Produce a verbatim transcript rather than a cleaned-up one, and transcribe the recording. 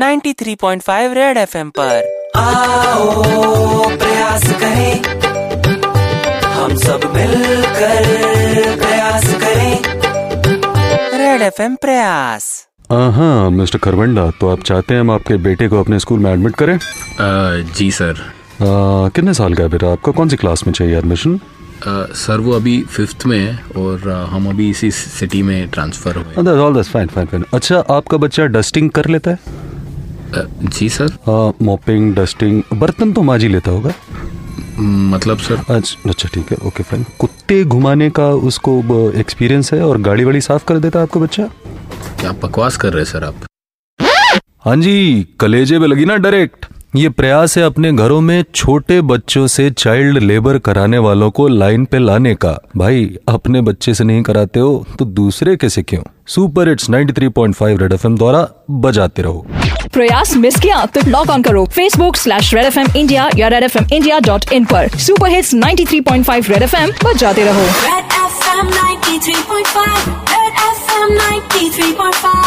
तिरानवे पॉइंट पाँच Red FM पर। आओ प्रयास करें, हम सब मिलकर प्रयास करें, रेड एफएम प्रयास। हाँ मिस्टर खरवंडा, तो आप चाहते हैं हम आपके बेटे को अपने स्कूल में एडमिट करें? आ, जी सर। आ, कितने साल का है बेटा आपका, कौन सी क्लास में चाहिए एडमिशन? सर वो अभी फिफ्थ में है और uh, हम अभी इसी सिटी में ट्रांसफ़र हुए। Fine fine fine. अच्छा आपका बच्चा डस्टिंग कर लेता है? uh, जी सर। मॉपिंग, डस्टिंग, बर्तन तो मांझी लेता होगा? मतलब सर अच्छा अच्छा ठीक है ओके फाइन। कुत्ते घुमाने का उसको एक्सपीरियंस है और गाड़ी वाड़ी साफ कर देता है आपका बच्चा? क्या बकवास कर रहे हैं सर आप। हाँ जी कलेजे पे लगी ना डायरेक्ट। ये प्रयास है अपने घरों में छोटे बच्चों से चाइल्ड लेबर कराने वालों को लाइन पे लाने का। भाई अपने बच्चे से नहीं कराते हो तो दूसरे कैसे क्यों? सुपर हिट्स तिरानवे पॉइंट पाँच रेड एफएम द्वारा बजाते रहो। प्रयास मिस किया तो लॉग ऑन करो Facebook slash Red FM India या Red FM India dot in पर। सुपर हिट्स तिरानवे पॉइंट पाँच रेड एफएम बजाते रहो। रेड एफएम तिरानवे पॉइंट पाँच, रेड एफएम तिरानवे पॉइंट पाँच।